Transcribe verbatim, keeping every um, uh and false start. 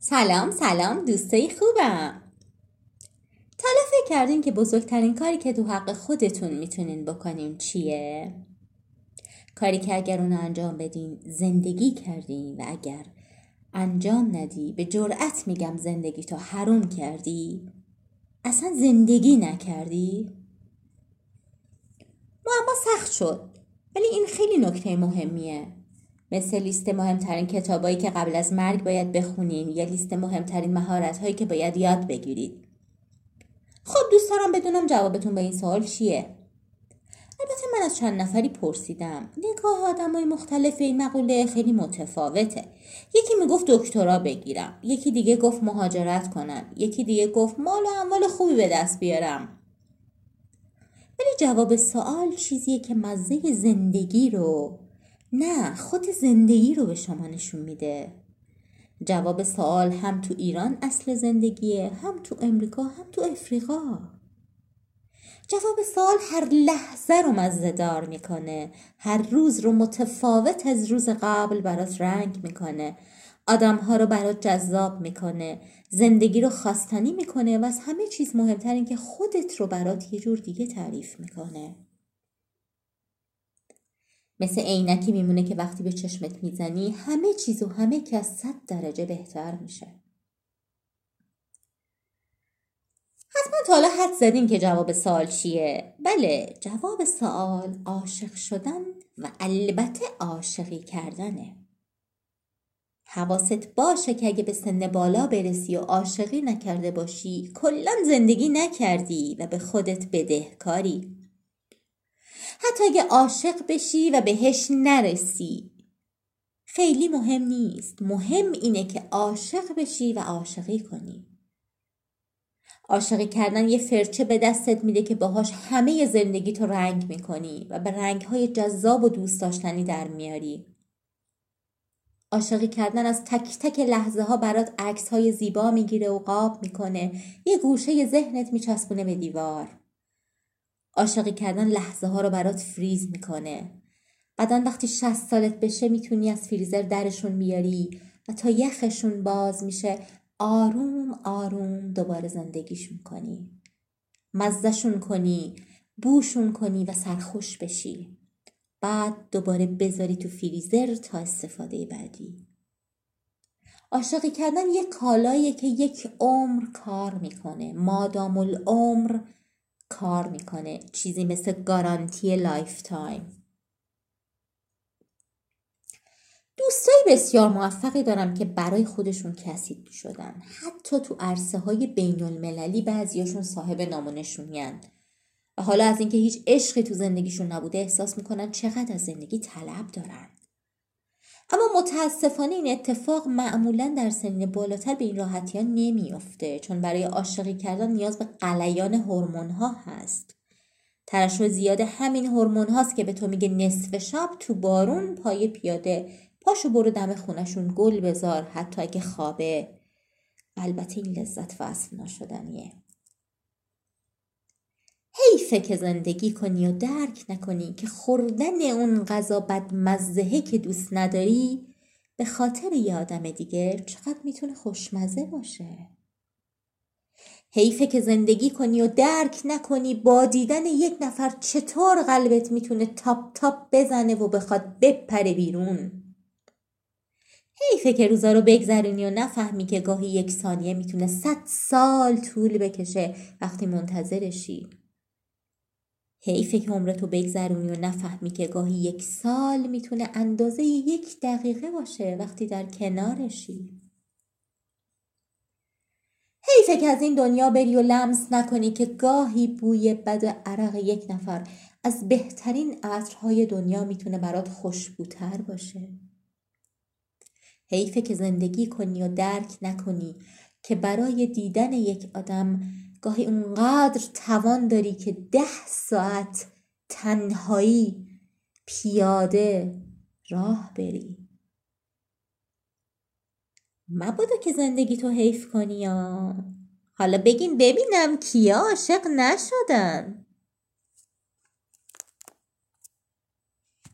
سلام سلام دوستای خوبم. تا حالا فکر کردین که بزرگترین کاری که تو حق خودتون میتونین بکنین چیه؟ کاری که اگر اون انجام بدین زندگی کردی و اگر انجام ندی به جرأت میگم زندگی تو حروم کردی، اصلا زندگی نکردی. معما سخت شد ولی این خیلی نکته مهمیه، مثل لیست مهمترین کتابایی که قبل از مرگ باید بخونین یا لیست مهمترین مهارت‌هایی که باید یاد بگیرید. خب دوست دارم بدونم جوابتون به این سوال چیه. البته من از چند نفری پرسیدم، نگاه آدمای مختلف این مقوله خیلی متفاوته. یکی میگفت دکترا بگیرم، یکی دیگه گفت مهاجرت کنم، یکی دیگه گفت مال و اموال خوبی به دست بیارم. ولی جواب سوال چیزیه که مزه زندگی رو نه، خود زندگی رو به شما نشون میده. جواب سوال هم تو ایران اصل زندگیه، هم تو امریکا، هم تو افریقا. جواب سوال هر لحظه رو مزه‌دار میکنه، هر روز رو متفاوت از روز قبل برات رنگ میکنه، آدمها رو برات جذاب میکنه، زندگی رو خواستنی میکنه و از همه چیز مهمتر این که خودت رو برات یه جور دیگه تعریف میکنه. مثل عینکی میمونه که وقتی به چشمت میزنی همه چیز و همه کس صد درجه بهتر میشه. حتما تا حالا حد زدین که جواب سوال چیه؟ بله، جواب سوال عاشق شدن و البته عاشقی کردنه. حواست باشه که اگه به سن بالا برسی و عاشقی نکرده باشی کلاً زندگی نکردی و به خودت بدهکاری. حتی اگه عاشق بشی و بهش نرسی خیلی مهم نیست، مهم اینه که عاشق بشی و عاشقی کنی. عاشقی کردن یه فرچه به دستت میده که باهاش همه زندگی تو رنگ میکنی و به رنگهای جذاب و دوست داشتنی در میاری. عاشقی کردن از تک تک لحظه ها برات عکسهای زیبا میگیره و قاب میکنه، یه گوشه ذهنت میچسبونه به دیوار. عاشقی کردن لحظه ها رو برات فریز میکنه. بعدن وقتی شصت سالت بشه میتونی از فریزر درشون بیاری و تا یخشون باز میشه آروم آروم دوباره زندگیشون کنی، مزهشون کنی، بوشون کنی و سرخوش بشی. بعد دوباره بذاری تو فریزر تا استفاده بعدی. عاشقی کردن یک کالاییه که یک عمر کار میکنه، مادام العمر کار میکنه، چیزی مثل گارانتی لایف تایم. دوستای بسیار موفقی دارم که برای خودشون کسید شدن، حتی تو عرصه های بین المللی بعضیاشون صاحب نامونشونین و حالا از اینکه هیچ عشقی تو زندگیشون نبوده احساس میکنن چقدر از زندگی طلب دارن. اما متاسفانه این اتفاق معمولا در سنین بالاتر به این راحتی ها نمیفته، چون برای عاشقی کردن نیاز به غلیان هورمون ها هست. ترشح زیاد همین هورمون هاست که به تو میگه نصف شب تو بارون پای پیاده پاشو برو دم خونشون گل بذار حتی اگه خوابه. البته این لذت وصف نشدنیه. حیفه که زندگی کنی و درک نکنی که خوردن اون غذا بدمزه‌ای که دوست نداری به خاطر یه آدم دیگه چقدر میتونه خوشمزه باشه. حیفه که زندگی کنی و درک نکنی با دیدن یک نفر چطور قلبت میتونه تاپ تاپ بزنه و بخواد بپره بیرون. حیفه که روزا رو بگذرونی و نفهمی که گاهی یک ثانیه میتونه صد سال طول بکشه وقتی منتظرشی. حیفه که عمرتو بگذرونی و نفهمی که گاهی یک سال میتونه اندازه یک دقیقه باشه وقتی در کنارشی. حیفه که از این دنیا بری و لمس نکنی که گاهی بوی بد عرق یک نفر از بهترین عطرهای دنیا میتونه برات خوشبوتر باشه. حیفه که زندگی کنی و درک نکنی که برای دیدن یک آدم گاهی اونقدر توان داری که ده ساعت تنهایی پیاده راه بری. مبادا که زندگی تو حیف کنی. یا حالا بگین ببینم کیا عاشق نشدن؟